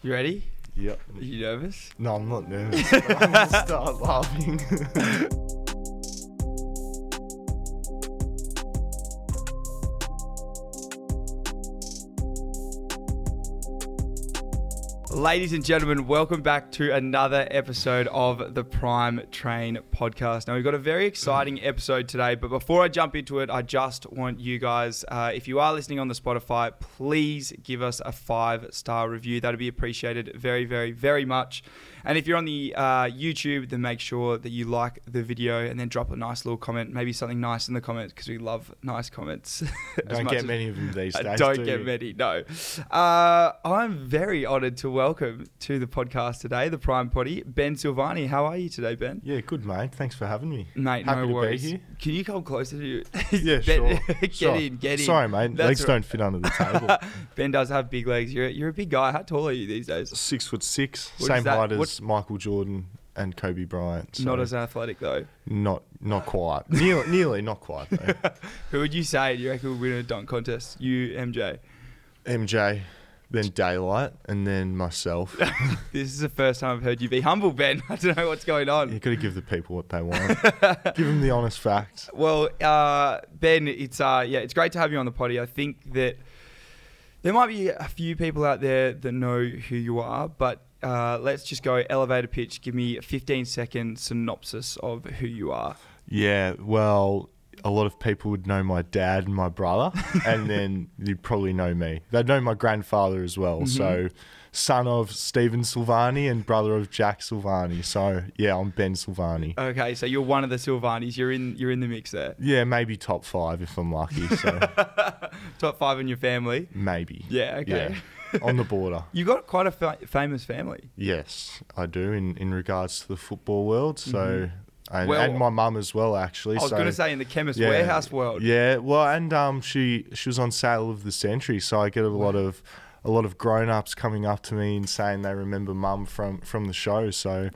You ready? Yep. Are you nervous? No, I'm not nervous. I'm going to start laughing. Ladies and gentlemen, welcome back to another episode of the Prime Train Podcast. Now, we've got a very exciting episode today, but before I jump into it, I just want you guys, if you are listening on the Spotify, please give us a 5-star review. That would be appreciated very, very, very much. And if you're on the YouTube, then make sure that you like the video and then drop a nice little comment, maybe something nice in the comments, because we love nice comments. Don't get many of them these days, don't get many, no. I'm very honoured to welcome to the podcast today, the Prime Potty, Ben Silvagni. How are you today, Ben? Yeah, good, mate. Thanks for having me. Mate, happy no worries. To be here. Can you come closer to you? Yeah, sure. Get in. Sorry, mate. That's legs right. Don't fit under the table. Ben does have big legs. You're a big guy. How tall are you these days? 6'6". What same height as Michael Jordan and Kobe Bryant. So. Not as athletic, though. Not quite. Nearly not quite, though. Who would you say do you reckon would win a dunk contest? You, MJ? MJ. Then Daylight, and then myself. This is the first time I've heard you be humble, Ben. I don't know what's going on. You've got to give the people what they want. Give them the honest facts. Well, Ben, it's great to have you on the potty. I think that there might be a few people out there that know who you are, but let's just go elevator pitch. Give me a 15-second synopsis of who you are. Yeah, well, a lot of people would know my dad and my brother, and then you'd probably know me. They'd know my grandfather as well. Mm-hmm. So, son of Stephen Silvagni and brother of Jack Silvagni. So, yeah, I'm Ben Silvagni. Okay, so you're one of the Silvagnis. You're in the mix there. Yeah, maybe top 5 if I'm lucky. So. Top 5 in your family? Maybe. Yeah, okay. Yeah, on the border. You got quite a famous family. Yes, I do in regards to the football world. So. Mm-hmm. And my mum as well, actually. I was going to say in the Chemist Warehouse world. Yeah, well, and she was on Sale of the Century, so I get a lot of grown-ups coming up to me and saying they remember mum from the show. So,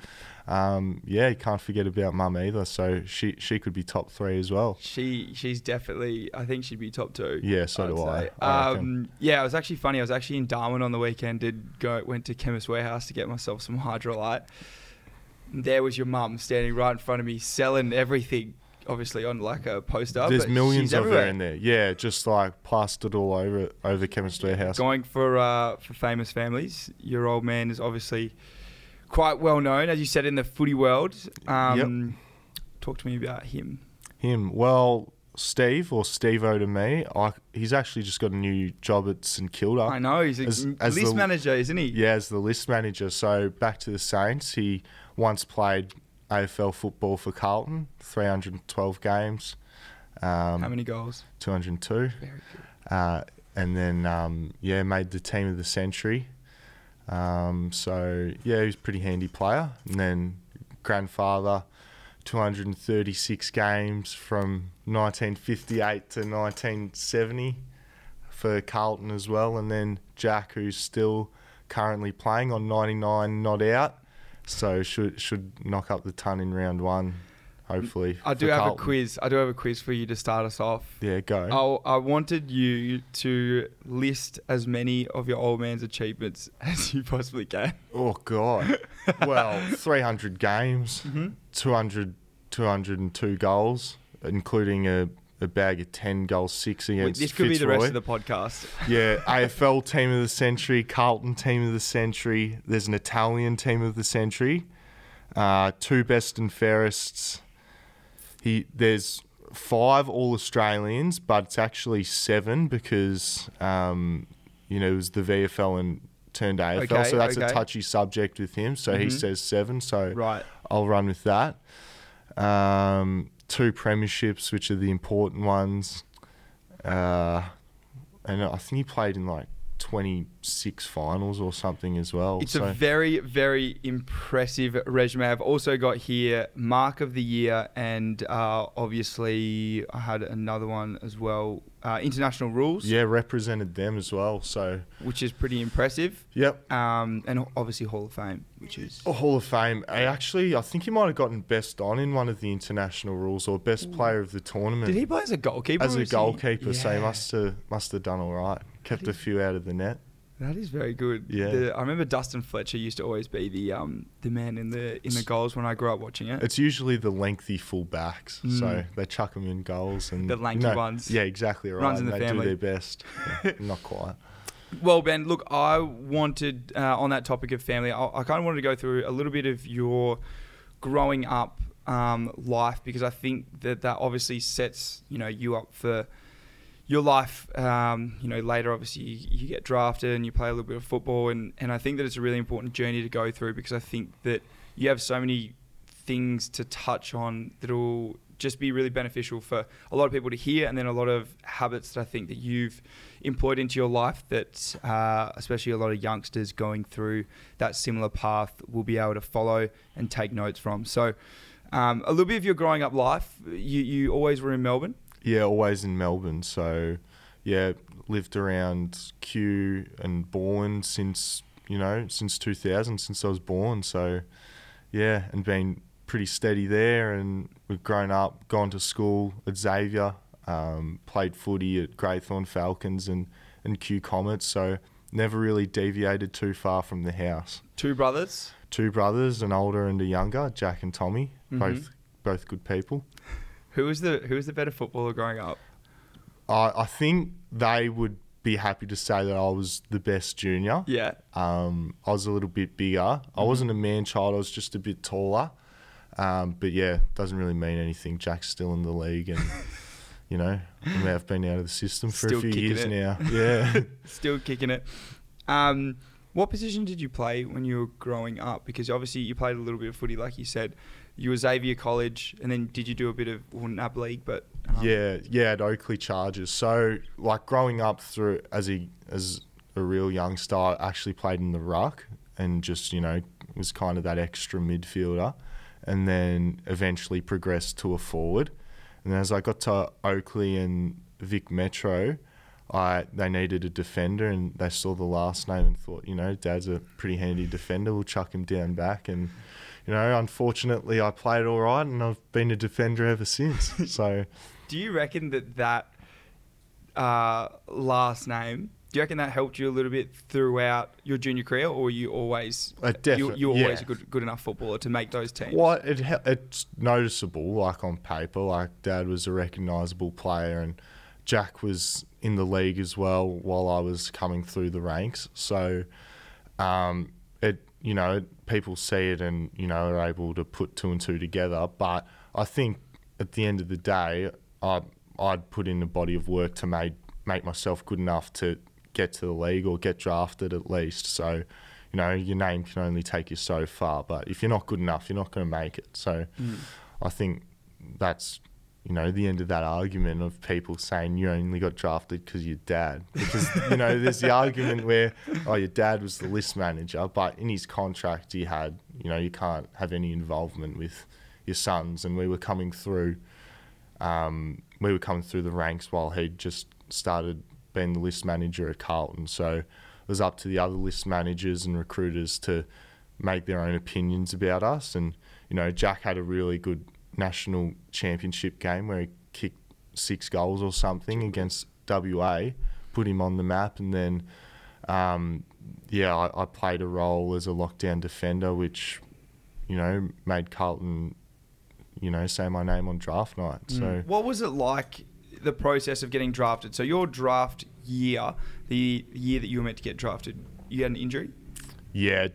you can't forget about mum either. So she could be top 3 as well. She's definitely. I think she'd be top 2. Yeah, so do I. It was actually funny. I was actually in Darwin on the weekend. Went to Chemist Warehouse to get myself some Hydrolite. There was your mum standing right in front of me selling everything, obviously on like a poster. There's millions of her in there. Yeah, just like plastered all over Chemist Warehouse. Going for famous families. Your old man is obviously quite well known, as you said, in the footy world. Yep. Talk to me about him. Well, Steve, or Steve-O to me, he's actually just got a new job at St Kilda. I know, he's as list manager, isn't he? Yeah, as the list manager. So back to the Saints, he once played AFL football for Carlton, 312 games. How many goals? 202. Very good. And then, made the team of the century. He was a pretty handy player. And then grandfather, 236 games from 1958 to 1970 for Carlton as well. And then Jack, who's still currently playing on 99 not out. So should knock up the ton in round 1, hopefully. I do have a quiz for you to start us off. Yeah, go. I wanted you to list as many of your old man's achievements as you possibly can. Oh, God. Well, 300 games, mm-hmm. 202 goals, including a bag of 10 goals, 6 against Fitzroy. This could be the rest of the podcast. Yeah, AFL team of the century, Carlton team of the century. There's an Italian team of the century. 2 best and fairests. There's 5 All-Australians, but it's actually 7 because, it was the VFL and turned AFL. Okay, so that's a touchy subject with him. So mm-hmm. He says 7. So right. I'll run with that. 2 premierships, which are the important ones, and I think he played in like 26 finals or something as well. It's a very, very impressive resume. I've also got here Mark of the Year, and obviously I had another one as well. International rules. Yeah, represented them as well. So, which is pretty impressive. Yep. And obviously Hall of Fame, which is... Hall of Fame. I think he might have gotten best on in one of the international rules or best player of the tournament. Did he play as a goalkeeper? As a goalkeeper, so he must have done all right. Kept a few out of the net. That is very good. Yeah, I remember Dustin Fletcher used to always be the man in the goals when I grew up watching it. It's usually the lengthy full backs, so they chuck them in goals and the lanky ones. Yeah, exactly right. Runs in the family. They do their best. Yeah, not quite. Well, Ben, look, I wanted on that topic of family, I kind of wanted to go through a little bit of your growing up life, because I think that obviously sets you up for your life, later. Obviously you get drafted and you play a little bit of football, and I think that it's a really important journey to go through, because I think that you have so many things to touch on that'll just be really beneficial for a lot of people to hear, and then a lot of habits that I think that you've employed into your life that especially a lot of youngsters going through that similar path will be able to follow and take notes from. So a little bit of your growing up life, you always were in Melbourne? Yeah, always in Melbourne. So, yeah, lived around Kew and Bourne since 2000, since I was born. So, yeah, and been pretty steady there. And we've grown up, gone to school at Xavier, played footy at Greythorn Falcons and Kew Comets. So, never really deviated too far from the house. Two brothers, an older and a younger, Jack and Tommy, both good people. Who was the better footballer growing up? I think they would be happy to say that I was the best junior. Yeah. I was a little bit bigger. I wasn't a man child. I was just a bit taller. But yeah, doesn't really mean anything. Jack's still in the league, and I may have been out of the system for a few years now. Yeah. Still kicking it. What position did you play when you were growing up? Because obviously you played a little bit of footy, like you said. You were Xavier College, and then did you do a bit of NAB League? But at Oakley Chargers. So like growing up through as a real youngster, I actually played in the ruck and just was kind of that extra midfielder, and then eventually progressed to a forward. And as I got to Oakley and Vic Metro, they needed a defender, and they saw the last name and thought, Dad's a pretty handy defender. We'll chuck him down back and. Unfortunately, I played all right, and I've been a defender ever since. So, do you reckon that last name? Do you reckon that helped you a little bit throughout your junior career, or you were always a good enough footballer to make those teams? Well, it's noticeable, like on paper. Like Dad was a recognisable player, and Jack was in the league as well while I was coming through the ranks. So, people see it and, are able to put two and two together. But I think at the end of the day, I'd put in a body of work to make myself good enough to get to the league or get drafted at least. So, your name can only take you so far. But if you're not good enough, you're not going to make it. So I think that's, the end of that argument of people saying you only got drafted because your dad. Because, there's the argument where, your dad was the list manager, but in his contract he had, you can't have any involvement with your sons. And we were coming through the ranks while he'd just started being the list manager at Carlton. So it was up to the other list managers and recruiters to make their own opinions about us. And, Jack had a really good national championship game where he kicked 6 goals or something against WA, put him on the map, and then I played a role as a lockdown defender, which made Carlton say my name on draft night. So what was it like, the process of getting drafted? So your draft year, the year that you were meant to get drafted, you had an injury? Yeah,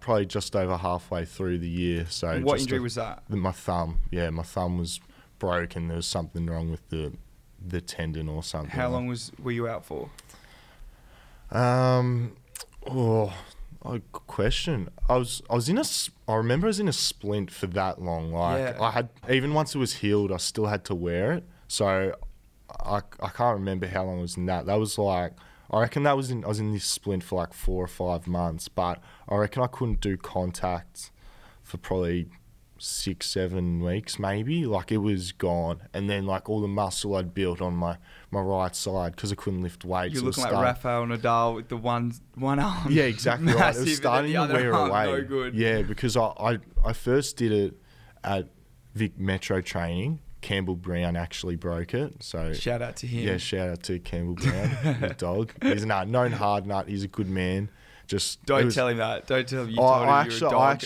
probably just over halfway through the year. So what injury was that? My thumb. Yeah, my thumb was broken. There was something wrong with the tendon or something. How long were you out for? Good question. I remember I was in a splint for that long. I had, even once it was healed, I still had to wear it. So I can't remember how long I was in that. That was like, I reckon I was in this splint for like 4 or 5 months, but I reckon I couldn't do contact for probably 6-7 weeks maybe. Like it was gone. And then like all the muscle I'd built on my right side, because I couldn't lift weights. You're looking like Rafael Nadal with the one arm. Yeah, exactly right. It was starting to wear away. No good. Yeah, because I first did it at Vic Metro training Campbell Brown actually broke it. So shout out to him. Yeah, shout out to Campbell Brown, the dog. He's a known hard nut. He's a good man. Just tell him that. Don't tell him you told him you're a dog.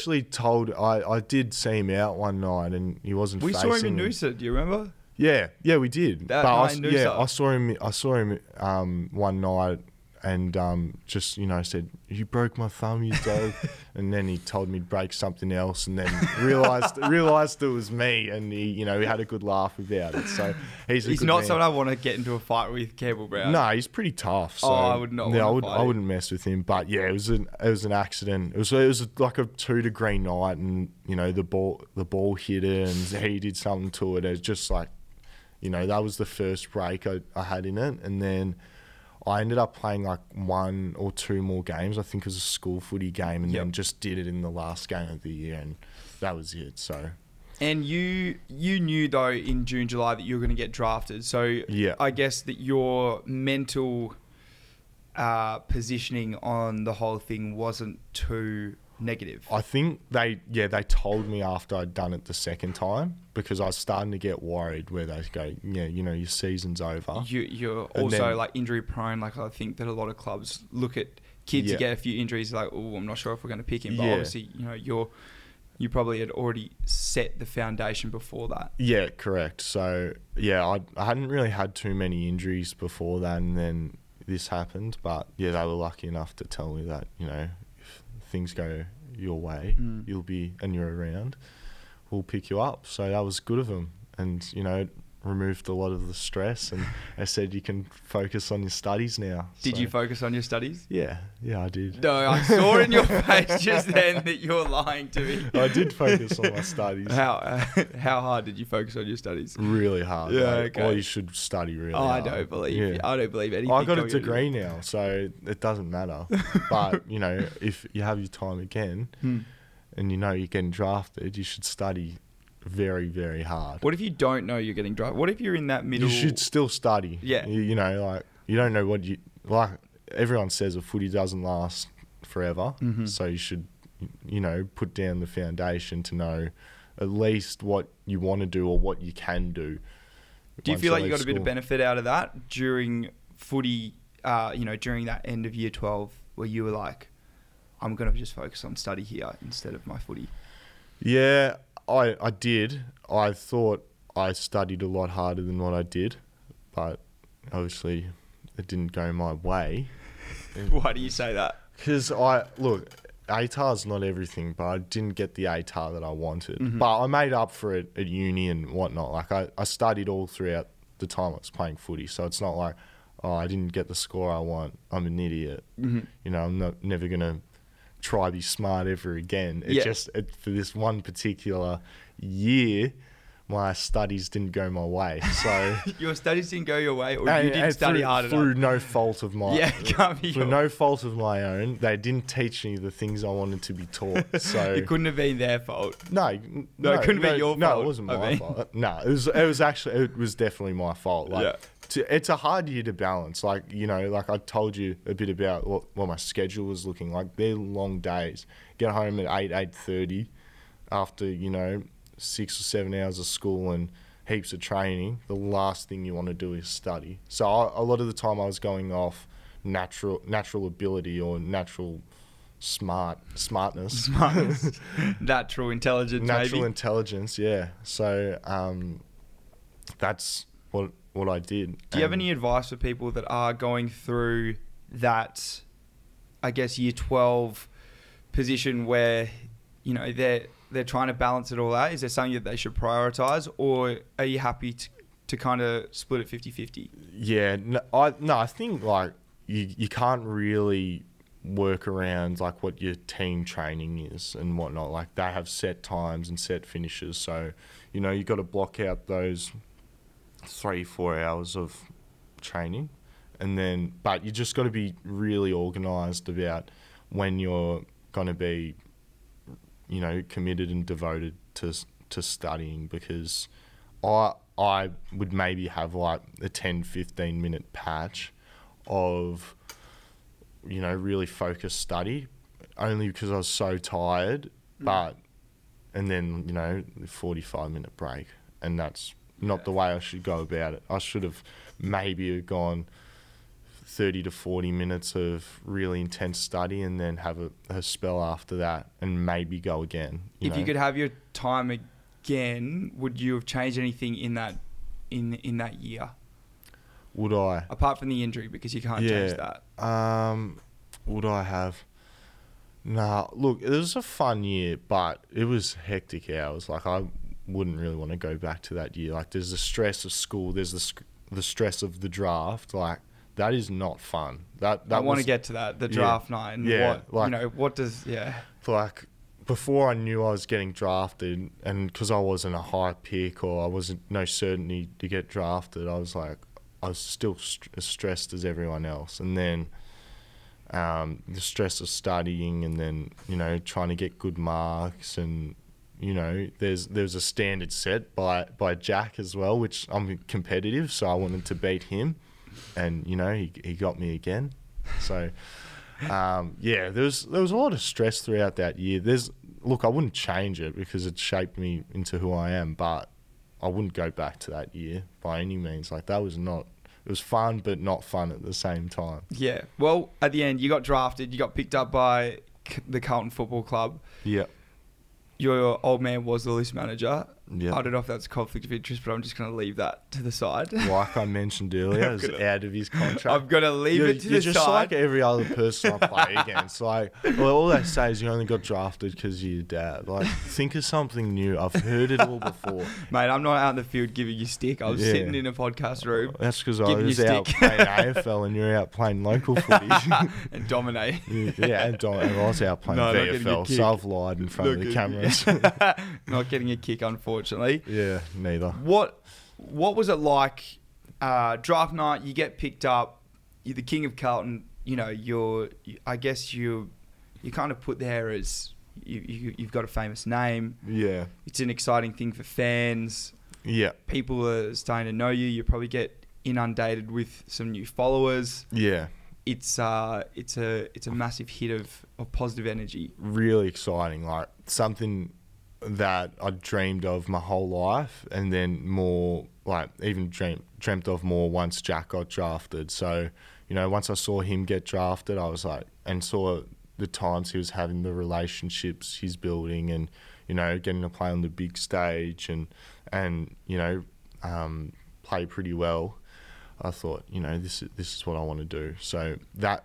I did see him out one night and he wasn't facing. We saw him in Noosa. Do you remember? Yeah, we did. I saw him one night and just, you know, said, "You broke my thumb, you dog." And then he told me to break something else and then realised it was me, and he, you know, he had a good laugh about it. So he's not someone I want to get into a fight with, Campbell Brown. No, he's pretty tough. So I would not. Yeah, I wouldn't mess with him. But yeah, it was an accident. It was like a 2-degree night, and you know the ball hit it, and he did something to it. It was just like, you know, that was the first break I had in it, and then I ended up playing like 1 or 2 more games. I think it was a school footy game, and then just did it in the last game of the year, and that was it. So, and you knew though in June, July that you were going to get drafted. So yeah. I guess that your mental positioning on the whole thing wasn't too negative. I think they told me after I'd done it the second time, because I was starting to get worried where they go, yeah, you know, your season's over. You're also then, like, injury prone. Like, I think that a lot of clubs look at kids who get a few injuries like, oh, I'm not sure if we're going to pick him. But obviously, you know, you probably had already set the foundation before that. Yeah, correct. So, yeah, I hadn't really had too many injuries before that, and then this happened. But, yeah, they were lucky enough to tell me that, you know, things go your way, you're around, we'll pick you up. So that was good of them, and you know, it removed a lot of the stress, and I said you can focus on your studies now. Did you focus on your studies? Yeah, I did. No, I saw in your face just then that you're lying to me. I did focus on my studies. How hard did you focus on your studies? Really hard. Yeah, okay. Or you should study really hard. I don't believe anything. I got a degree now, so it doesn't matter. But you know, if you have your time again, and you know you're getting drafted, you should study very, very hard. What if you don't know you're getting drafted? What if you're in that middle? You should still study. Yeah. You know, like, you don't know what you... Like, everyone says a footy doesn't last forever. Mm-hmm. So you should, you know, put down the foundation to know at least what you want to do or what you can do. Do you feel like you got a bit of benefit out of that during footy, you know, during that end of year 12 where you were like, I'm going to just focus on study here instead of my footy? Yeah, I did. I thought I studied a lot harder than what I did, but obviously it didn't go my way. Why do you say that? Because ATAR's not everything, but I didn't get the ATAR that I wanted. Mm-hmm. But I made up for it at uni and whatnot. Like I studied all throughout the time I was playing footy, so it's not like, oh, I didn't get the score I want, I'm an idiot. Mm-hmm. You know, I'm never going to try be smart ever again. For this one particular year, my studies didn't go my way. So your studies didn't go your way, or you didn't study hard enough? Through no fault of my own, they didn't teach me the things I wanted to be taught. So it couldn't have been their fault. No, it couldn't be your fault. No, it wasn't my fault. No, it was definitely my fault. Like, it's a hard year to balance. Like, you know, like I told you a bit about what my schedule was looking like. They're long days. Get home at 8:30 after, you know, 6 or 7 hours of school and heaps of training. The last thing you want to do is study. So a lot of the time I was going off natural ability or natural smartness. Natural intelligence. Natural intelligence. Yeah. So that's what I did. Do you have any advice for people that are going through that, I guess, year 12 position where, you know, they're trying to balance it all out? Is there something that they should prioritize, or are you happy to kind of split it 50-50? Yeah, I think like you can't really work around like what your team training is and whatnot. Like they have set times and set finishes. So, you know, you've got to block out those 3-4 hours of training, and then but you just got to be really organized about when you're going to be, you know, committed and devoted to studying, because I would maybe have like a 10-15 minute patch of, you know, really focused study only because I was so tired, but and then, you know, the 45-minute break, and that's not the way I should go about it. I should have maybe gone 30 to 40 minutes of really intense study and then have a spell after that and maybe go again. If you could have your time again, would you have changed anything in that year? Would I? Apart from the injury, because you can't change that. Would I have? Nah, look, it was a fun year, but it was hectic hours. Like, I wouldn't really want to go back to that year. Like, there's the stress of school, there's the stress of the draft. Like, that is not fun. That I want to get to that, the draft night. And Like, before I knew I was getting drafted, and because I wasn't a high pick or I wasn't no certainty to get drafted, I was still as stressed as everyone else. And then the stress of studying and then, trying to get good marks and, there's a standard set by Jack as well, which I'm competitive, so I wanted to beat him. And, he got me again. So, there was a lot of stress throughout that year. Look, I wouldn't change it because it shaped me into who I am, but I wouldn't go back to that year by any means. Like, it was fun, but not fun at the same time. Yeah. Well, at the end, you got drafted. You got picked up by the Carlton Football Club. Yeah. Your old man was the loose manager. Yeah. I don't know if that's a conflict of interest, but I'm just going to leave that to the side. Like I mentioned earlier, it was out of his contract. I'm going to leave it to the side. You're just like every other person I play against. Like, all they say is you only got drafted because of your dad. Like, think of something new. I've heard it all before. Mate, I'm not out in the field giving you stick. I was sitting in a podcast room. That's because I was out playing AFL and you're out playing local footy. And dominating. Yeah, and dominating. I was out playing VFL, so I've lied in front of the cameras. Not getting a kick, unfortunately. Yeah, neither. What was it like? Draft night, you get picked up. You're the king of Carlton. You're kind of put there as you've got a famous name. Yeah, it's an exciting thing for fans. Yeah, people are starting to know you. You probably get inundated with some new followers. Yeah. It's a massive hit of positive energy. Really exciting, like something that I dreamed of my whole life, and then more like even dreamt of more once Jack got drafted. So, once I saw him get drafted, I was like, and saw the times he was having, the relationships he's building, and getting to play on the big stage and play pretty well. I thought, this is what I want to do. So that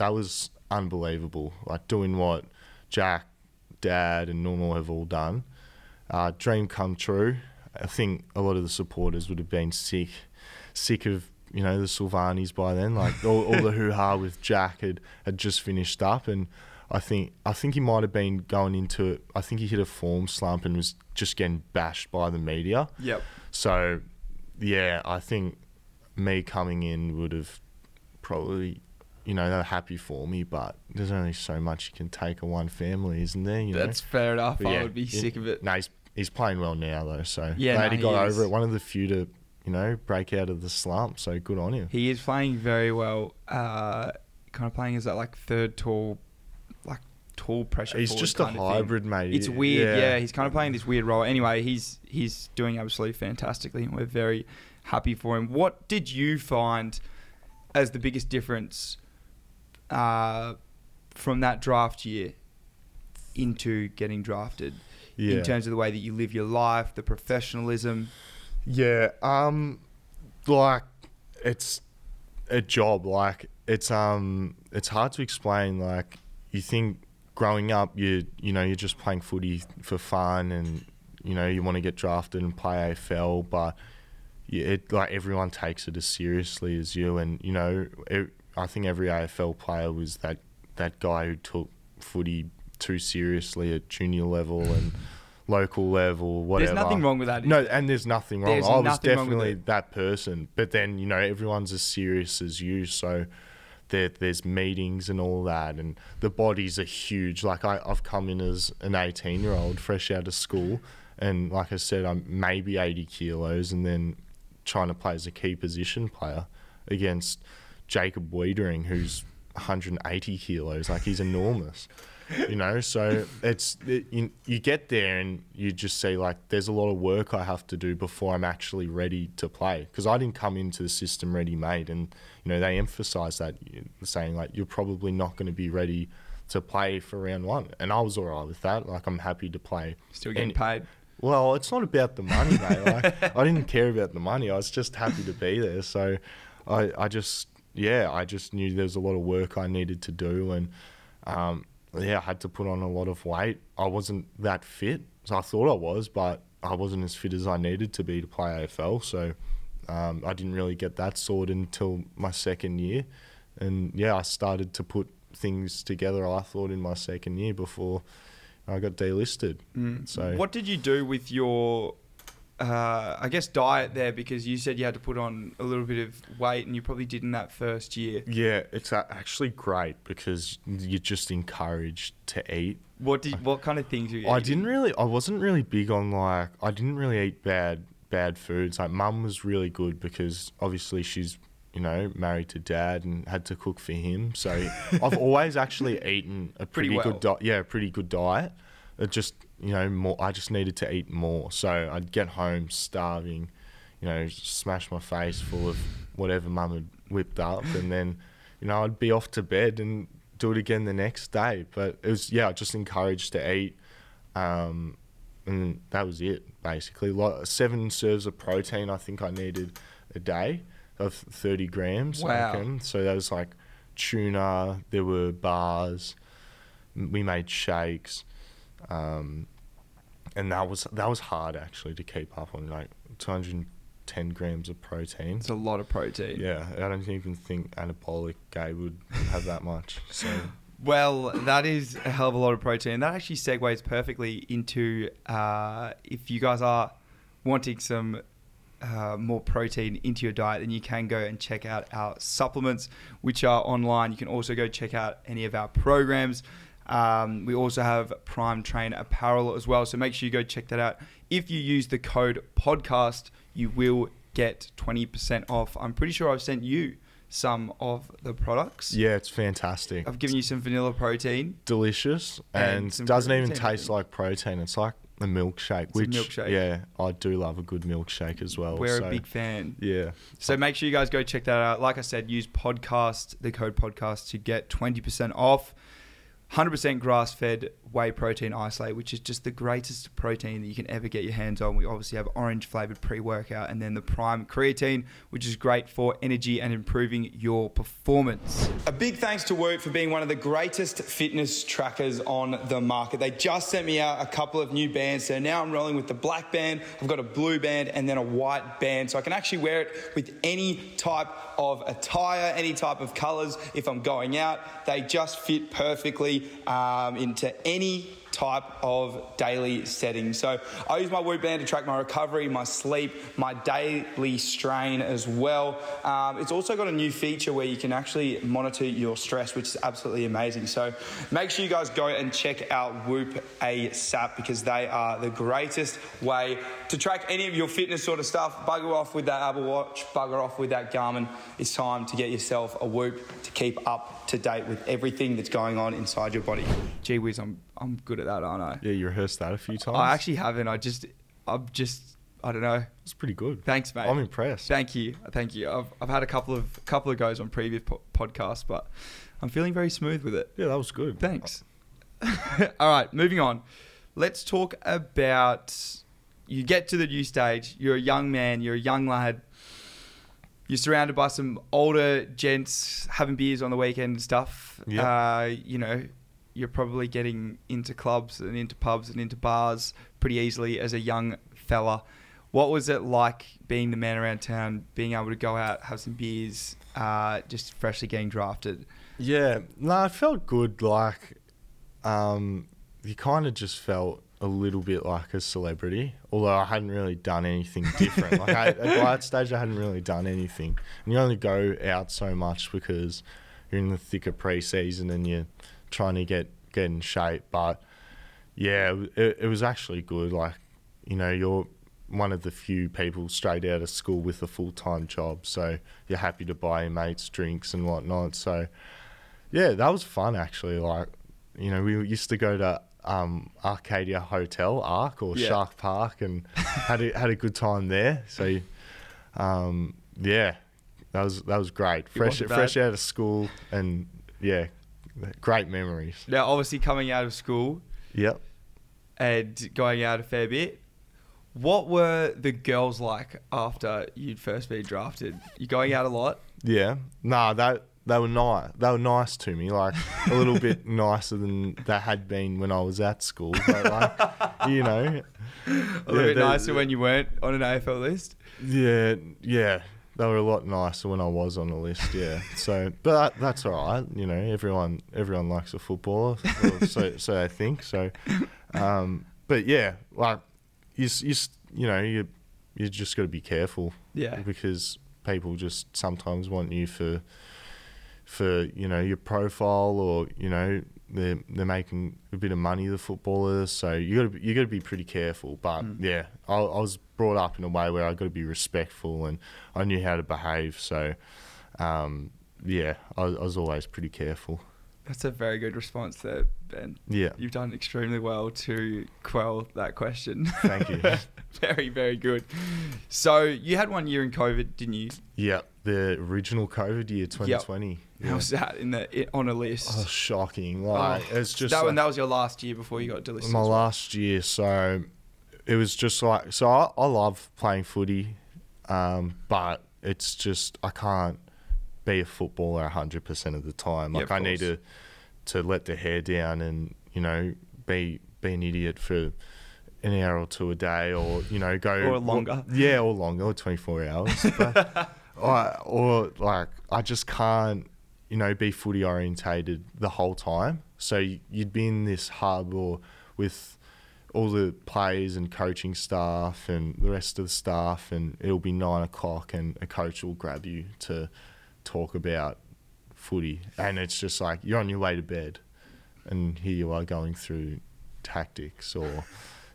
was unbelievable. Like doing what Jack, Dad and Normal have all done. Dream come true. I think a lot of the supporters would have been sick of, the Silvagnis by then. Like all the hoo-ha with Jack had just finished up. And I think he might have been going into it. I think he hit a form slump and was just getting bashed by the media. Yep. So, yeah, I think me coming in would have probably, they're happy for me, but there's only so much you can take of one family, isn't there? That's fair enough. But I would be sick of it. No, he's playing well now though, so he got over it. One of the few to, break out of the slump, so good on him. He is playing very well, kind of playing as that like third tall, like tall pressure. He's just a hybrid, mate. It's weird, yeah. He's kind of playing this weird role. Anyway, he's doing absolutely fantastically and we're very happy for him. What did you find as the biggest difference from that draft year into getting drafted in terms of the way that you live your life, the professionalism? Yeah, like it's a job. Like it's hard to explain. Like you think growing up, you're just playing footy for fun, and you want to get drafted and play AFL, but everyone takes it as seriously as you, and I think every AFL player was that guy who took footy too seriously at junior level and local level, whatever. There's nothing wrong with that. No, and there's nothing wrong. I was definitely that person, but then everyone's as serious as you, so there's meetings and all that, and the bodies are huge. Like I've come in as an 18-year-old fresh out of school, and like I said, I'm maybe 80 kilos, and then trying to play as a key position player against Jacob Wiedering, who's 180 kilos. Like, he's enormous. you know. So you get there and you just see, like, there's a lot of work I have to do before I'm actually ready to play, because I didn't come into the system ready-made. And, you know, they emphasise that, saying, like, you're probably not going to be ready to play for round one. And I was all right with that. Like, I'm happy to play. Still getting paid? Well, it's not about the money, mate. Like, I didn't care about the money. I was just happy to be there. So I just knew there was a lot of work I needed to do. And, I had to put on a lot of weight. I wasn't that fit. So I thought I was, but I wasn't as fit as I needed to be to play AFL. So I didn't really get that sorted until my second year. And, I started to put things together, I thought, in my second year before I got delisted. Mm. So what did you do with your diet there, because you said you had to put on a little bit of weight and you probably did in that first year? Yeah, it's actually great because you're just encouraged to eat. What kind of things were you eating? I wasn't really big on, like, I didn't really eat bad foods. Like, Mum was really good because obviously she's, you know, married to Dad and had to cook for him. So I've always actually eaten a pretty good diet. It just, you know, more. I just needed to eat more. So I'd get home starving, you know, smash my face full of whatever Mum had whipped up, and then, you know, I'd be off to bed and do it again the next day. But it was, I just encouraged to eat, and that was it basically. Like 7 serves of protein, I think I needed a day, of 30 grams. Wow. So that was like tuna. There were bars. We made shakes. And that was hard actually to keep up on, like 210 grams of protein. It's a lot of protein. Yeah, I don't even think anabolic Gay would have that much. So well, that is a hell of a lot of protein. That actually segues perfectly into if you guys are wanting some more protein into your diet, then you can go and check out our supplements, which are online. You can also go check out any of our programs. We also have Prime Train Apparel as well, so make sure you go check that out. If you use the code podcast, you will get 20% off. I'm pretty sure I've sent you some of the products. Yeah, it's fantastic. I've given you some vanilla protein. Delicious. And doesn't even taste like protein. It's like a milkshake. Yeah, I do love a good milkshake as well. We're a big fan. Yeah. So make sure you guys go check that out. Like I said, use podcast, the code podcast, to get 20% off. 100% grass-fed whey protein isolate, which is just the greatest protein that you can ever get your hands on. We obviously have orange-flavoured pre-workout and then the Prime Creatine, which is great for energy and improving your performance. A big thanks to Whoop for being one of the greatest fitness trackers on the market. They just sent me out a couple of new bands, so now I'm rolling with the black band. I've got a blue band and then a white band, so I can actually wear it with any type of attire, any type of colours. If I'm going out, they just fit perfectly into any type of daily setting. So I use my Whoop band to track my recovery, my sleep, my daily strain as well. It's also got a new feature where you can actually monitor your stress, which is absolutely amazing. So make sure you guys go and check out Whoop ASAP, because they are the greatest way to track any of your fitness sort of stuff. Bugger off with that Apple Watch, bugger off with that Garmin. It's time to get yourself a Whoop to keep up to date with everything that's going on inside your body. Gee whiz, I'm good at that, aren't I? Yeah, you rehearsed that a few times. I actually haven't. I don't know. It's pretty good. Thanks, mate. I'm impressed. Thank you. I've had a couple of goes on previous podcasts, but I'm feeling very smooth with it. Yeah, that was good. Thanks. All right, moving on. Let's talk about, you get to the new stage. You're a young man. You're a young lad. You're surrounded by some older gents having beers on the weekend and stuff. Yeah. You know, you're probably getting into clubs and into pubs and into bars pretty easily as a young fella. What was it like being the man around town, being able to go out, have some beers, just freshly getting drafted? Yeah, no, it felt good. Like, you kind of just felt a little bit like a celebrity, although I hadn't really done anything different. Like, at that stage, I hadn't really done anything. And you only go out so much because you're in the thicker pre-season and you're trying to get in shape. But yeah, it was actually good. Like, you know, you're one of the few people straight out of school with a full-time job, so you're happy to buy your mates drinks and whatnot. So yeah, that was fun actually. Like, you know, we used to go to Arcadia Hotel, Arc, or Shark Park, and had a good time there. So, yeah, that was great. Fresh out of school, and yeah, great memories. Now, obviously, coming out of school, yep, and going out a fair bit. What were the girls like after you'd first been drafted? You going out a lot? Yeah, nah, they were nice. They were nice to me, like a little bit nicer than they had been when I was at school. But like, you know, a little bit nicer when you weren't on an AFL list. Yeah, yeah, they were a lot nicer when I was on the list. Yeah, so but that's all right. You know, everyone likes a footballer, so I think so. But yeah, like. You just got to be careful. Yeah. Because people just sometimes want you for you know, your profile, or you know, they're making a bit of money, the footballers. So you got to be pretty careful. But yeah, I was brought up in a way where I got to be respectful, and I knew how to behave. So yeah, I was always pretty careful. That's a very good response there, Ben. Yeah. You've done extremely well to quell that question. Thank you. Very, very good. So you had 1 year in COVID, didn't you? Yeah, the original COVID year, 2020. Yep. Yeah. How was that on a list? Oh, shocking. Like, it's just that, like, that was your last year before you got to list. My last year. So it was just like, so I love playing footy, but it's just, I can't be a footballer 100% of the time. Like, I need to let the hair down and, you know, be an idiot for an hour or two a day, or, you know, go or longer. Yeah, or longer, or 24 hours. But or like, I just can't, you know, be footy orientated the whole time. So you'd be in this hub, or with all the players and coaching staff and the rest of the staff, and it'll be 9 o'clock and a coach will grab you to talk about footy, and it's just like you're on your way to bed and here you are going through tactics or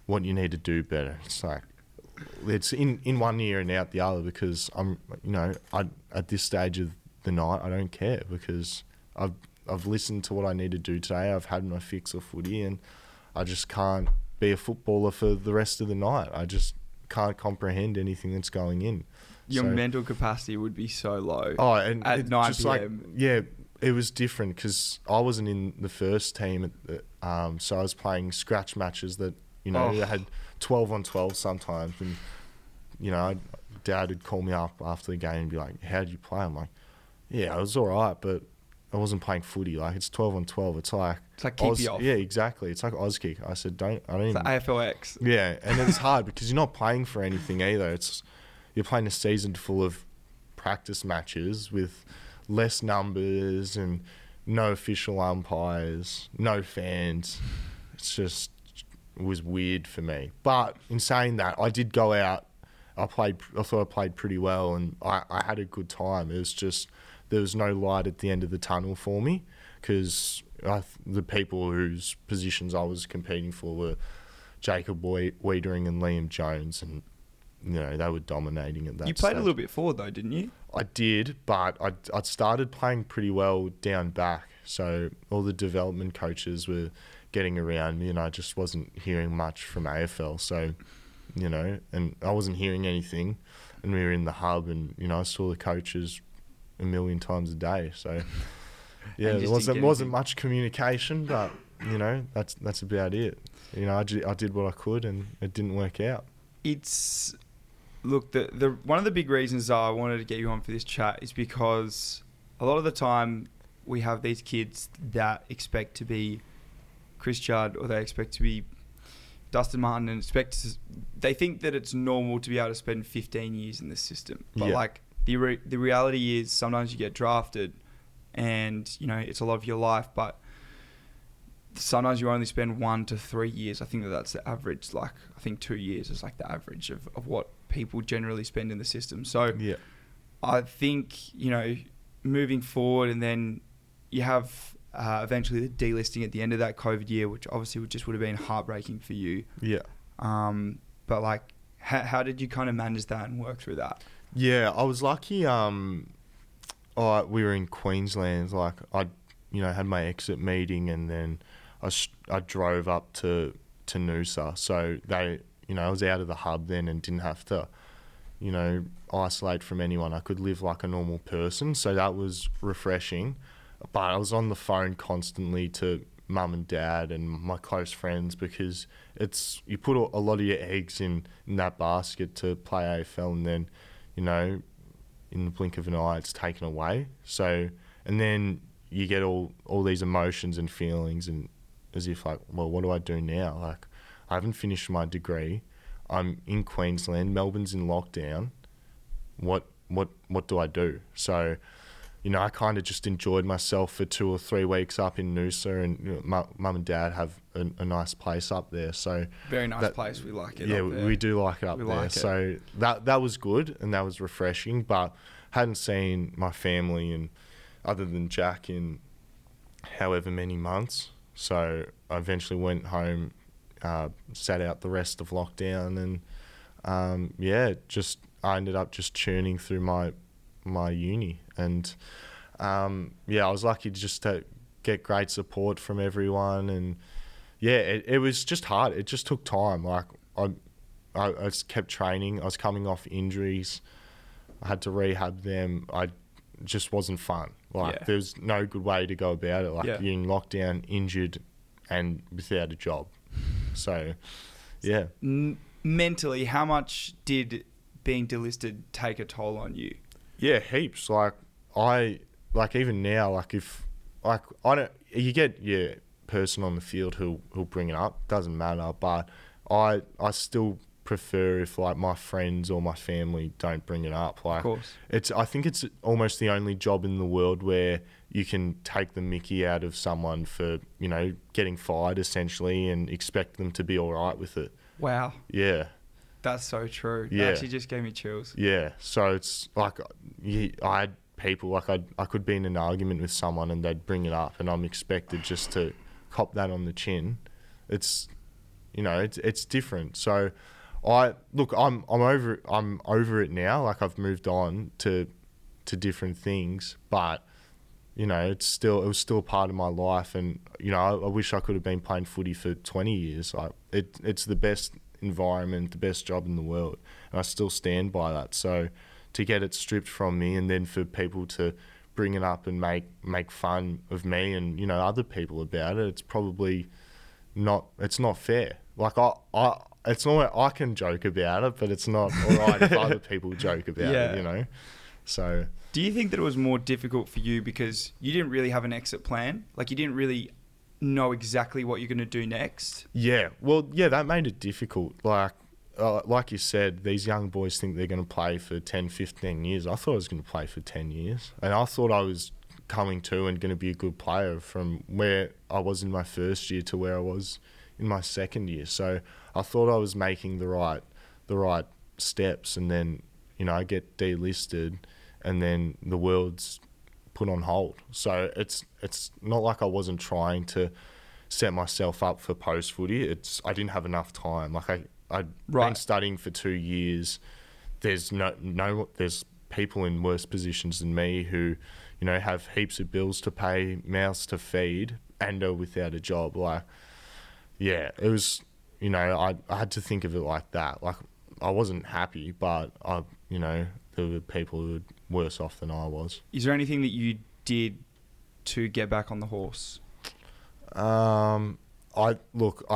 what you need to do better. It's like, it's in one ear and out the other, because I'm, you know, at this stage of the night, I don't care, because I've listened to what I need to do today. I've had my fix of footy, and I just can't be a footballer for the rest of the night. I just can't comprehend anything that's going in. Your mental capacity would be so low. Oh, and at 9 p.m. Like, yeah, it was different because I wasn't in the first team. So I was playing scratch matches that, you know, they had 12 on 12 sometimes. And, you know, Dad would call me up after the game and be like, how did you play? I'm like, yeah, I was all right, but I wasn't playing footy. Like, it's 12 on 12. It's like keep you off. Yeah, exactly. It's like Auskick. I said, I don't even... It's like AFLX. Yeah, and it's hard because you're not playing for anything either. It's... You're playing a season full of practice matches with less numbers and no official umpires, no fans. It's just, it was weird for me. But in saying that, I did go out. I thought I played pretty well, and I had a good time. It was just, there was no light at the end of the tunnel for me, because the people whose positions I was competing for were Jacob Wiedering and Liam Jones, and you know, they were dominating at that stage. You played a little bit forward though, didn't you? I did, but I started playing pretty well down back. So all the development coaches were getting around me, and I just wasn't hearing much from AFL. So, you know, and I wasn't hearing anything, and we were in the hub, and, you know, I saw the coaches a million times a day. So, yeah, there wasn't much communication, but, you know, that's about it. You know, I did what I could, and it didn't work out. It's... Look, the one of the big reasons I wanted to get you on for this chat is because a lot of the time we have these kids that expect to be Chris Judd, or they expect to be Dustin Martin, and they think that it's normal to be able to spend 15 years in this system. But like, the reality is sometimes you get drafted and, you know, it's a lot of your life, but sometimes you only spend 1 to 3 years. I think that's the average. Like, I think 2 years is like the average of what people generally spend in the system. So yeah, I think, you know, moving forward, and then you have eventually the delisting at the end of that COVID year, which obviously would have been heartbreaking for you. Yeah. But like, how did you kind of manage that and work through that? Yeah, I was lucky. We were in Queensland. Like, I, you know, had my exit meeting, and then I drove up to Noosa, so they, you know, I was out of the hub then and didn't have to, you know, isolate from anyone. I could live like a normal person, so that was refreshing. But I was on the phone constantly to mum and dad and my close friends, because it's, you put a lot of your eggs in that basket to play AFL, and then, you know, in the blink of an eye it's taken away. So, and then you get all these emotions and feelings, and as if like, well, what do I do now? Like, I haven't finished my degree, I'm in Queensland, Melbourne's in lockdown, what do I do? So, you know, I kind of just enjoyed myself for 2 or 3 weeks up in Noosa, and you know, mum and dad have a nice place up there. So very nice place. We like it. Yeah, up there. We do like it up there. So that was good and that was refreshing, but hadn't seen my family and other than Jack in however many months. So I eventually went home, sat out the rest of lockdown, and I ended up just churning through my uni, and I was lucky just to get great support from everyone. And it was just hard, it just took time. Like I just kept training, I was coming off injuries, I had to rehab them, I just wasn't fun. Like there's no good way to go about it. Like you're in lockdown, injured and without a job. So mentally, how much did being delisted take a toll on you? Yeah, heaps. Like even now, like if like I don't, you get your person on the field who'll bring it up, doesn't matter. But I still prefer if like my friends or my family don't bring it up. Like, of course. I think it's almost the only job in the world where you can take the mickey out of someone for, you know, getting fired essentially, and expect them to be all right with it. Wow. Yeah. That's so true. Yeah. That actually just gave me chills. Yeah. So it's like I had people, like I could be in an argument with someone and they'd bring it up, and I'm expected just to cop that on the chin. It's, you know, it's different. So I'm over it now. Like I've moved on to different things, but you know, it was still a part of my life. And you know, I wish I could have been playing footy for 20 years. Like it's the best environment, the best job in the world, and I still stand by that. So to get it stripped from me, and then for people to bring it up and make fun of me and, you know, other people about it, it's probably not, it's not fair. Like it's not, I can joke about it, but it's not all right if other people joke about it, you know. So do you think that it was more difficult for you because you didn't really have an exit plan? Like you didn't really know exactly what you're going to do next? That made it difficult. Like you said, these young boys think they're going to play for 10-15 years. I thought I was going to play for 10 years, and I thought I was coming to and going to be a good player from where I was in my first year to where I was in my second year. So I thought I was making the right steps, and then, you know, I get delisted, and then the world's put on hold. So it's not like I wasn't trying to set myself up for post footy. It's, I didn't have enough time. Like I'd been studying for 2 years. There's no there's people in worse positions than me who, you know, have heaps of bills to pay, mouths to feed, and are without a job. Like, yeah, it was, you know, I had to think of it like that. Like I wasn't happy, but I, you know, there were people who were worse off than I was. Is there anything that you did to get back on the horse? I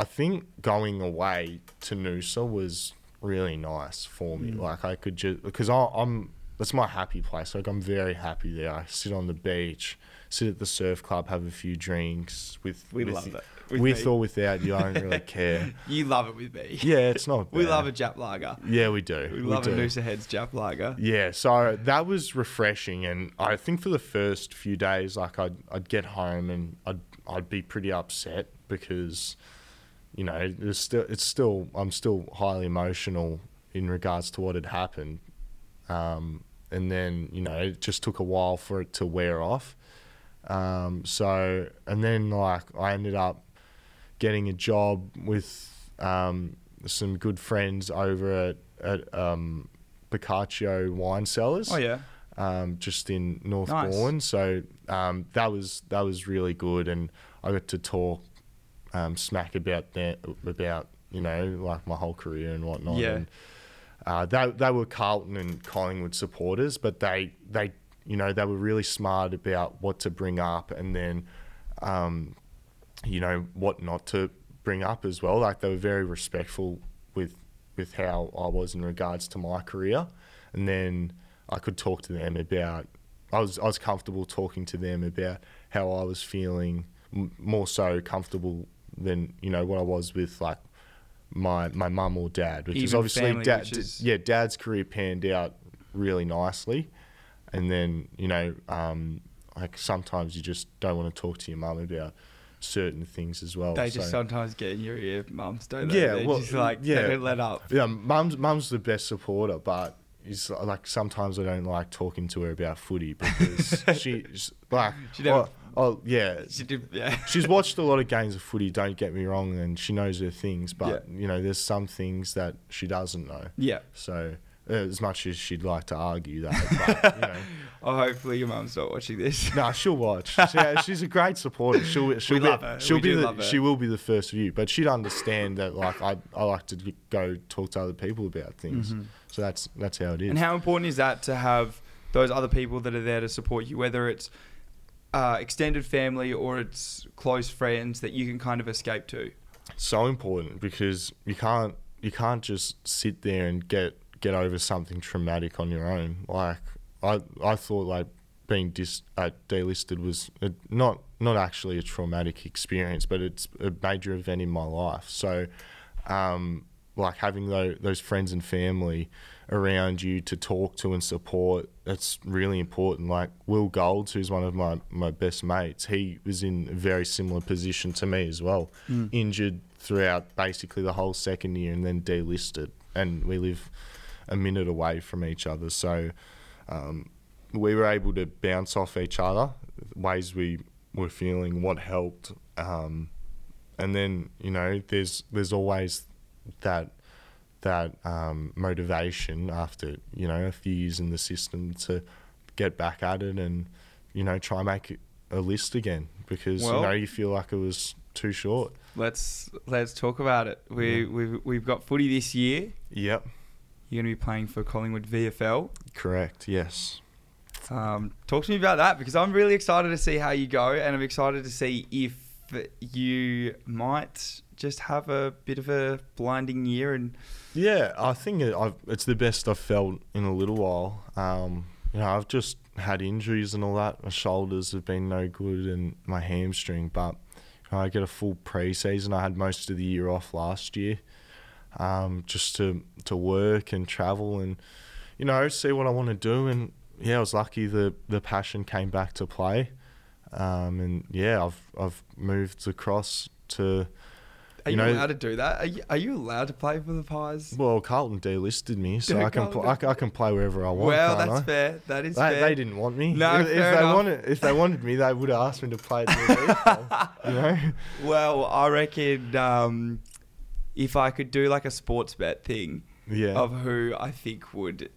think going away to Noosa was really nice for me. Like I could just, because I'm, that's my happy place. Like I'm very happy there. I sit on the beach, sit at the surf club, have a few drinks or without you, I don't really care. You love it with me. Yeah, it's not bad. We love a Jap Lager. Yeah, we do. We love a Noosa Heads Jap Lager. Yeah, so that was refreshing. And I think for the first few days, like I'd get home and I'd be pretty upset because, you know, I'm still highly emotional in regards to what had happened. And then, you know, it just took a while for it to wear off. So, and then like I ended up getting a job with some good friends over at Boccaccio Wine Cellars. Oh yeah. Just in North Bourne. So that was really good, and I got to talk smack about you know, like my whole career and whatnot. Yeah. And, they were Carlton and Collingwood supporters, but they you know, they were really smart about what to bring up and then, you know, what not to bring up as well. Like they were very respectful with how I was in regards to my career, and then I could talk to them about. I was comfortable talking to them about how I was feeling, more so comfortable than you know what I was with like my mum or dad, which is obviously family, dad's career panned out really nicely, and then you know like sometimes you just don't want to talk to your mum about certain things as well. They just sometimes get in your ear, mums, don't they? Yeah, they're well, just like they don't let up. Yeah, mum's the best supporter, but it's like sometimes I don't like talking to her about footy because she's like, she's watched a lot of games of footy. Don't get me wrong, and she knows her things, but you know, there's some things that she doesn't know. Yeah. So as much as she'd like to argue that, but, you know. Oh, hopefully your mum's not watching this. No, she'll watch. She's a great supporter. She'll love her. She will be the first view, but she'd understand that. Like I like to go talk to other people about things. Mm-hmm. So that's how it is. And how important is that to have those other people that are there to support you, whether it's extended family or it's close friends that you can kind of escape to? So important, because you can't just sit there and get over something traumatic on your own. Like I thought like being delisted was not actually a traumatic experience, but it's a major event in my life. So like having those friends and family around you to talk to and support, that's really important. Like Will Golds, who's one of my best mates, he was in a very similar position to me as well. Mm. Injured throughout basically the whole second year and then delisted, and we live a minute away from each other, so we were able to bounce off each other, ways we were feeling, what helped, and then you know there's always that motivation after you know a few years in the system to get back at it and you know try and make it a list again, because you know you feel like it was too short. Let's talk about it. We've got footy this year. Yep. You're going to be playing for Collingwood VFL. Correct, yes. Talk to me about that, because I'm really excited to see how you go, and I'm excited to see if you might just have a bit of a blinding year. And yeah, I think it's the best I've felt in a little while. You know, I've just had injuries and all that. My shoulders have been no good and my hamstring, but you know, I get a full pre-season. I had most of the year off last year. Just to work and travel and, you know, see what I want to do. And yeah, I was lucky the passion came back to play. And yeah, I've moved across to, Are you allowed to do that? Are you allowed to play for the Pies? Well, Carlton delisted me, so I can play wherever I want. Well, that's fair. That is fair. They didn't want me. No, if they wanted me, they would have asked me to play at the league, you know? Well, I reckon... if I could do like a sports bet thing of who I think would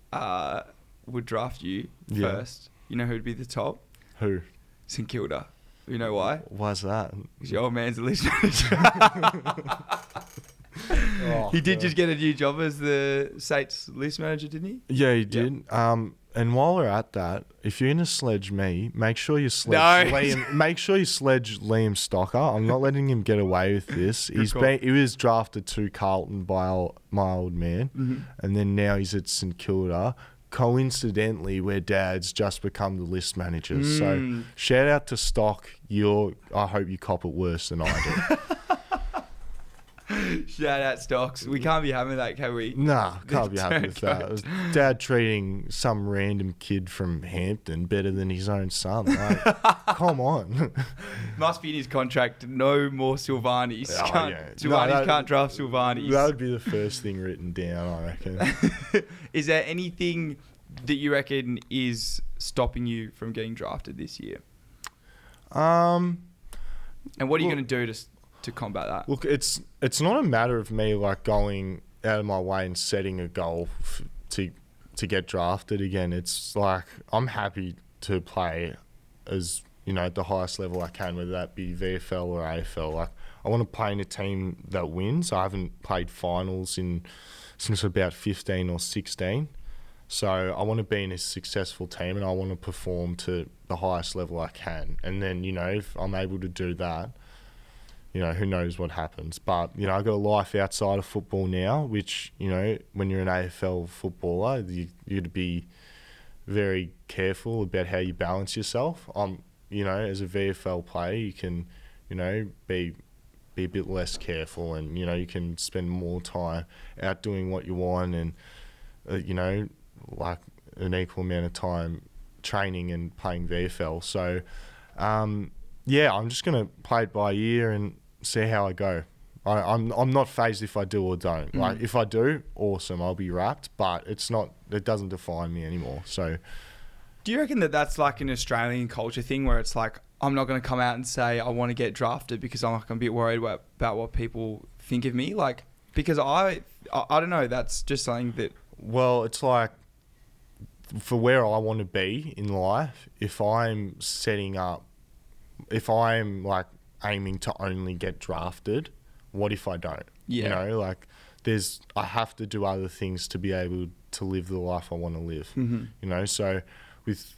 draft you first, you know who'd be the top? Who? St Kilda. You know why? Why's that? Because your old man's a listener. He did just get a new job as the Saints list manager, didn't he? Yeah, he did. Yeah. And while we're at that, if you're gonna sledge me, make sure you sledge Liam. Make sure you sledge Liam Stocker. I'm not letting him get away with this. He was drafted to Carlton by my old man, and then now he's at St Kilda. Coincidentally, where Dad's just become the list manager. So shout out to Stock. I hope you cop it worse than I do. Shout out Stocks. We can't be having that, can we? Nah, can't be happy with that. It was Dad treating some random kid from Hampton better than his own son. Like, come on. Must be in his contract. No more Silvagnis. Can't draft Silvagnis. That would be the first thing written down, I reckon. Is there anything that you reckon is stopping you from getting drafted this year? And what are you going to do to combat that? Look, it's not a matter of me like going out of my way and setting a goal to get drafted again. It's like I'm happy to play as you know at the highest level I can, whether that be VFL or AFL. Like I want to play in a team that wins. I haven't played finals since about 15 or 16. So I want to be in a successful team and I want to perform to the highest level I can. And then, you know, if I'm able to do that, you know, who knows what happens. But, you know, I've got a life outside of football now, which, you know, when you're an AFL footballer, you'd be very careful about how you balance yourself. You know, as a VFL player, you can, you know, be a bit less careful and, you know, you can spend more time out doing what you want and, you know, like an equal amount of time training and playing VFL. So, yeah, I'm just going to play it by ear and see how I go. I'm not phased if I do or don't. Like, if I do, awesome, I'll be wrapped, but it doesn't define me anymore. So, do you reckon that's like an Australian culture thing where it's like, I'm not going to come out and say I want to get drafted because I'm a bit worried about what people think of me? Like, because I don't know, that's just something that... Well, it's like, for where I want to be in life, if I'm setting up, if I'm like aiming to only get drafted, what if I don't? Yeah. You know, like I have to do other things to be able to live the life I want to live. Mm-hmm. You know, so with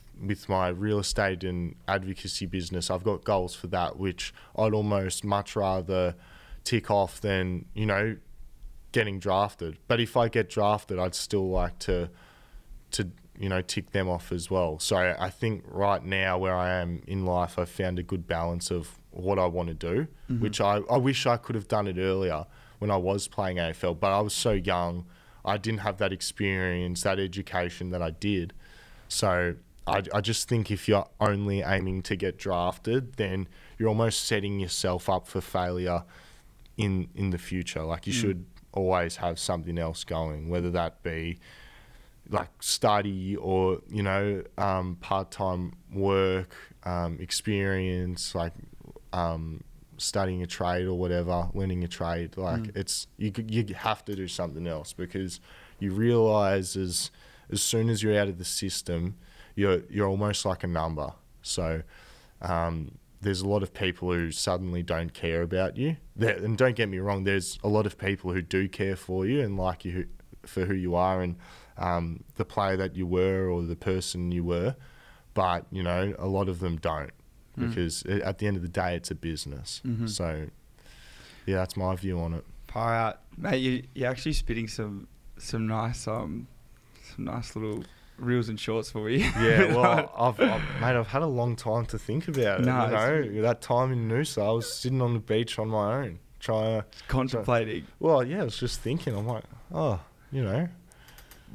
my real estate and advocacy business, I've got goals for that, which I'd almost much rather tick off than, you know, getting drafted. But if I get drafted, I'd still like to, you know, tick them off as well. So I think right now where I am in life, I've found a good balance of what I want to do, mm-hmm. which I wish I could have done it earlier when I was playing AFL, but I was so young. I didn't have that experience, that education that I did. So I just think if you're only aiming to get drafted, then you're almost setting yourself up for failure in the future. Like, you should always have something else going, whether that be like study or, you know, part-time work, experience, like studying a trade or whatever, learning a trade. Like, it's you have to do something else, because you realise as soon as you're out of the system, you're almost like a number. So there's a lot of people who suddenly don't care about you. And don't get me wrong, there's a lot of people who do care for you and like you for who you are and the player that you were or the person you were. But, you know, a lot of them don't, because at the end of the day, it's a business. Mm-hmm. So, yeah, that's my view on it. Far out. Mate, you're actually spitting some nice little... reels and shorts for you. Yeah, well, I've had a long time to think about it. No, you know, that time in Noosa, I was sitting on the beach on my own, contemplating. Well, yeah, I was just thinking. I'm like, oh, you know,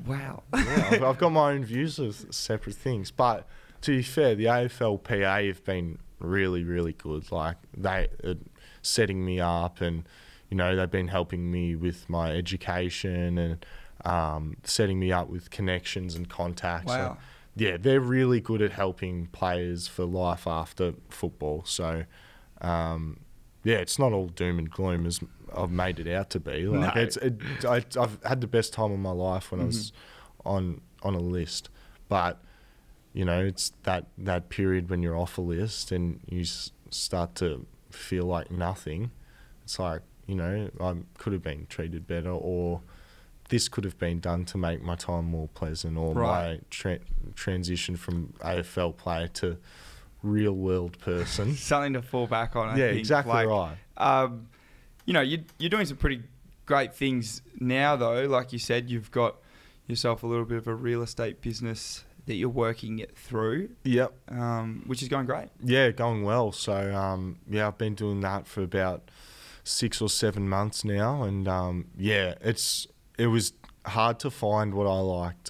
wow. Yeah, I've got my own views of separate things, but to be fair, the AFLPA have been really, really good. Like, they are setting me up, and you know, they've been helping me with my education and. Setting me up with connections and contacts. Wow. And, yeah, they're really good at helping players for life after football. So, yeah, it's not all doom and gloom as I've made it out to be. Like, no. I've had the best time of my life when I was on a list. But, you know, it's that period when you're off a list and you start to feel like nothing. It's like, you know, I could have been treated better, or... this could have been done to make my time more pleasant, or my transition from AFL player to real world person. Something to fall back on. I think. Exactly, like, right. You know, you're doing some pretty great things now though. Like you said, you've got yourself a little bit of a real estate business that you're working it through. Yep. Which is going great. Yeah, going well. So, yeah, I've been doing that for about 6 or 7 months now. And, yeah, it was hard to find what I liked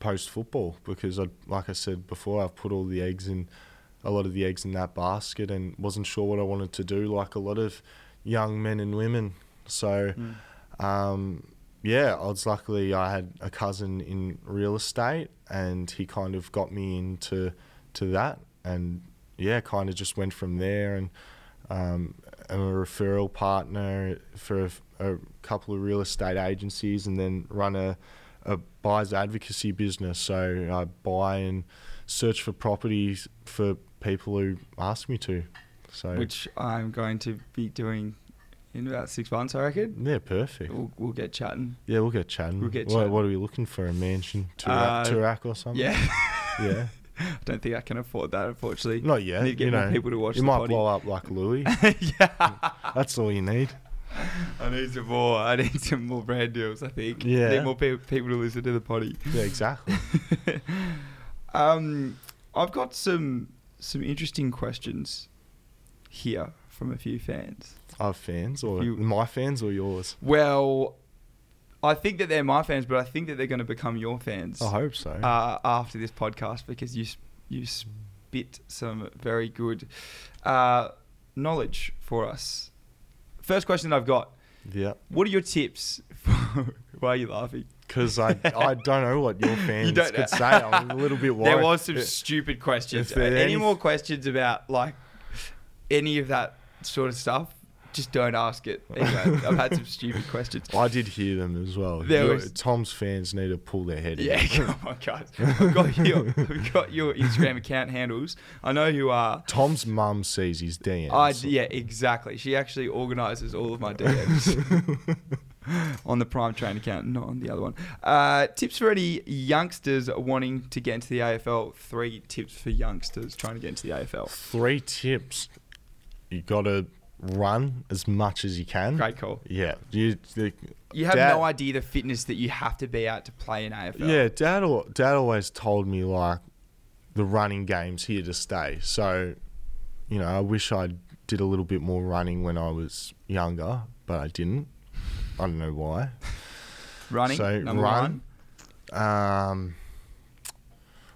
post-football, because, like I said before, I've put a lot of the eggs in that basket and wasn't sure what I wanted to do, like a lot of young men and women. So, yeah, luckily I had a cousin in real estate and he kind of got me into that, and, yeah, kind of just went from there. And I'm a referral partner for a couple of real estate agencies, and then run a buyer's advocacy business. So I buy and search for properties for people who ask me to. So, which I'm going to be doing in about 6 months, I reckon. Yeah, perfect. We'll get chatting. Yeah, we'll get chatting. What are we looking for? A mansion? Turak or something? Yeah. Yeah. I don't think I can afford that, unfortunately. Not yet. I need to get more people to watch the potty. You might blow up like Louis. Yeah. That's all you need. I need some more brand deals, I think. Yeah. I need more people to listen to the potty. Yeah, exactly. I've got some interesting questions here from a few fans. Of fans? Or my fans or yours? Well, I think that they're my fans, but I think that they're going to become your fans. I hope so. After this podcast, because you spit some very good knowledge for us. First question that I've got. Yeah. What are your tips for... Why are you laughing? Because I don't know what your fans could say. I'm a little bit worried. There was some stupid questions. Any more questions about like any of that sort of stuff? Just don't ask it. Anyway, I've had some stupid questions. I did hear them as well. Tom's fans need to pull their head in. Yeah, come on, guys. I've got your Instagram account handles. I know you are. Tom's mum sees his DMs. Yeah, exactly. She actually organises all of my DMs. On the Prime Train account, not on the other one. Tips for any youngsters wanting to get into the AFL. 3 tips for youngsters trying to get into the AFL. 3 tips. You got to run as much as you can. Great call. Yeah. You have no idea the fitness that you have to be at to play in AFL. Yeah, Dad always told me, like, the running game's here to stay. So, I wish I did a little bit more running when I was younger, but I didn't. I don't know why. Running, so number one.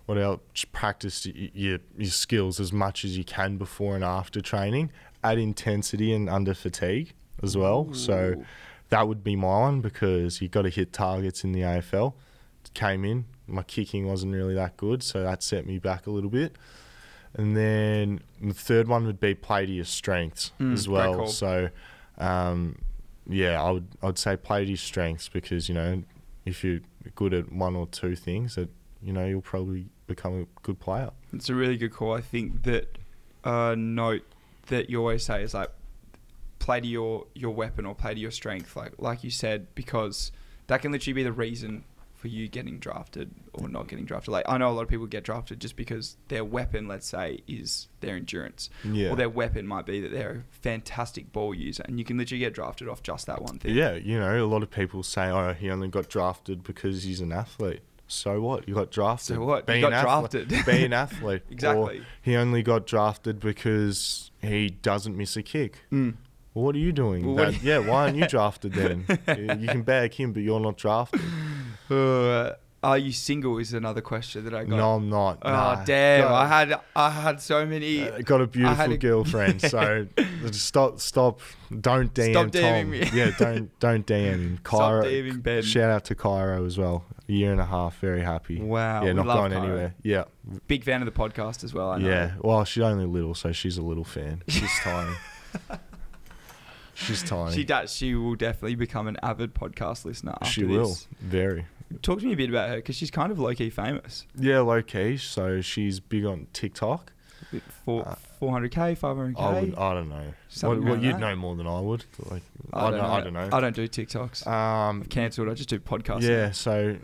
What else? Practice your skills as much as you can before and after training. Add intensity and under fatigue as well. Ooh. So that would be my one, because you got to hit targets in the AFL. Came in, my kicking wasn't really that good, so that set me back a little bit. And then the third one would be play to your strengths as well. So... yeah, I'd say play to your strengths, because, if you're good at one or two things, that you'll probably become a good player. It's a really good call. I think that note that you always say is like play to your weapon or play to your strength, like you said, because that can literally be the reason for you getting drafted or not getting drafted. Like, I know a lot of people get drafted just because their weapon, let's say, is their endurance. Yeah. Or their weapon might be that they're a fantastic ball user, and you can literally get drafted off just that one thing. Yeah, a lot of people say, oh, he only got drafted because he's an athlete. So what? You got drafted. So what? Drafted. Be an athlete. Exactly. Or he only got drafted because he doesn't miss a kick. Mm. Well, what are you doing? Why aren't you drafted then? You can bag him, but you're not drafted. Are you single is another question that I got. No, I'm not. Oh, nah. Damn. No. I had so many. Got a beautiful girlfriend, so stop. Don't DM Tom. Stop DMing me. Yeah, don't DM him. Cairo, stop DMing Ben. Shout out to Cairo as well. A year and a half, very happy. Wow. Yeah, not going anywhere. Yeah. Big fan of the podcast as well, I know. Yeah. Well, she's only little, so she's a little fan. She's tiny. She's tiny. She will definitely become an avid podcast listener after she will. This. Very. Talk to me a bit about her, because she's kind of low-key famous. Yeah, low-key. So she's big on TikTok. 400K, 500K? I don't know. You'd know more than I would. Like, I don't know. I don't do TikToks. I've cancelled. I just do podcasts. Yeah, so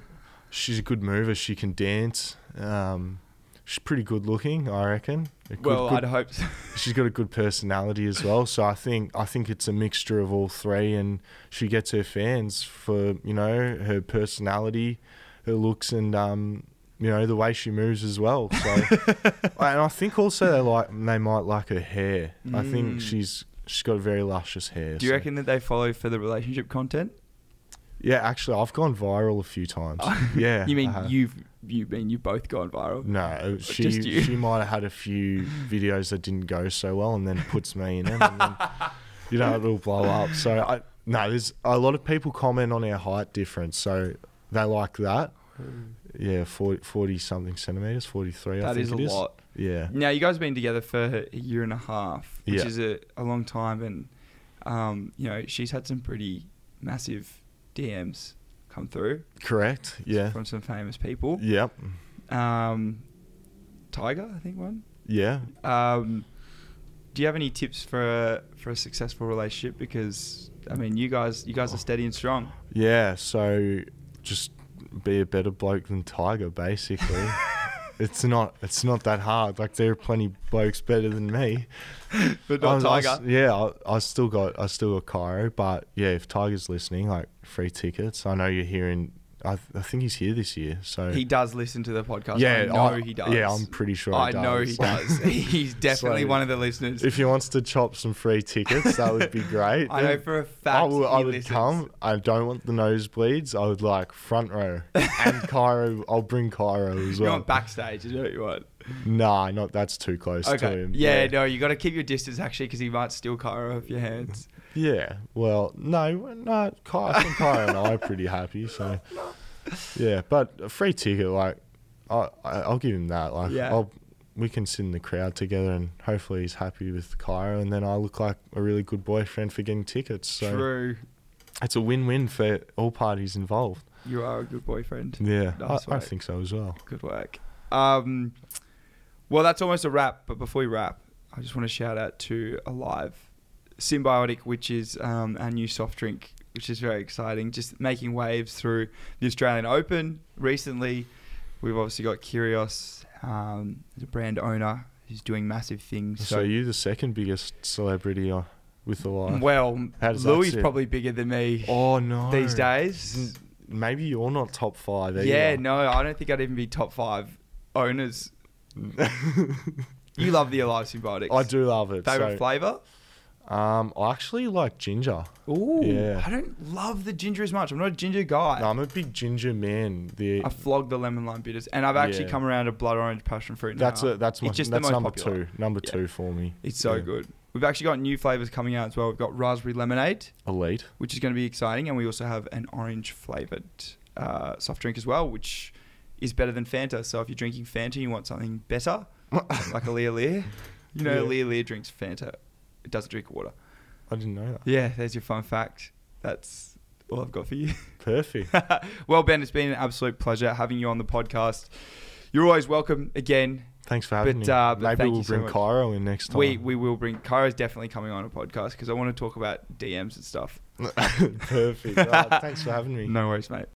she's a good mover. She can dance. She's pretty good looking, I reckon. I'd hope so. She's got a good personality as well. So I think it's a mixture of all three, and she gets her fans for, her personality, her looks, and, the way she moves as well. So, and I think also they might like her hair. I think she's got very luscious hair. Do you reckon that they follow for the relationship content? Yeah, actually, I've gone viral a few times. Yeah. You mean you've both gone viral? No, she might have had a few videos that didn't go so well, and then puts me in them, and then, it'll blow up. So there's a lot of people comment on our height difference, so they like that. Yeah, 40 something centimeters, 43. That I think is a lot. Yeah. Now you guys have been together for a year and a half, which is a long time, and she's had some pretty massive DMs come through. Correct. Yeah. From some famous people. Yep. Tiger, I think one. Yeah. Do you have any tips for a successful relationship? Because I mean, you guys are steady and strong. Yeah. So just be a better bloke than Tiger, basically. It's not that hard. Like, there are plenty of blokes better than me, but not Tiger. I still got Cairo. But yeah, if Tiger's listening, like, free tickets. I know you're hearing. I think he's here this year, so he does listen to the podcast. Yeah, I know he does. Yeah, I'm pretty sure. I know he does. He's definitely one of the listeners. If he wants to chop some free tickets, that would be great. I know for a fact. I would come. I don't want the nosebleeds. I would like front row and Cairo. I'll bring Cairo as well. You want backstage? Is what you want? Nah, not that's too close to him. Yeah, no, you got to keep your distance actually, because he might steal Cairo off your hands. Yeah, well, no, Kai and I are pretty happy, so yeah. But a free ticket, like, I'll give him that. Like, yeah. We can sit in the crowd together, and hopefully he's happy with Cairo, and then I look like a really good boyfriend for getting tickets. So true. It's a win-win for all parties involved. You are a good boyfriend. Yeah, nice I think so as well. Good work. Well, that's almost a wrap. But before we wrap, I just want to shout out to Alive Symbiotic, which is our new soft drink, which is very exciting, just making waves through the Australian Open recently. We've obviously got Kyrgios, the brand owner, who's doing massive things. So you're the second biggest celebrity with Alive. Well, Louis is probably bigger than me. Oh no! These days, maybe you're not top five either. Yeah, no, I don't think I'd even be top five owners. You love the Alive Symbiotics. I do love it. Favorite flavour? I actually like ginger. Ooh, yeah. I don't love the ginger as much. I'm not a ginger guy. No, I'm a big ginger man. I flogged the lemon lime bitters, and I've actually come around to blood orange passion fruit. That's number popular. Number two for me. It's so good. We've actually got new flavors coming out as well. We've got raspberry lemonade, elite, which is going to be exciting, and we also have an orange flavored soft drink as well, which is better than Fanta. So if you're drinking Fanta, you want something better, like a Lear. You know, Lear drinks Fanta. It doesn't drink water. I didn't know that. Yeah, there's your fun fact. That's all I've got for you. Perfect. Well, Ben, it's been an absolute pleasure having you on the podcast. You're always welcome again. Thanks for having me. Maybe we'll bring Cairo in next time. We will bring... Cairo's definitely coming on a podcast because I want to talk about DMs and stuff. Perfect. Thanks for having me. No worries, mate.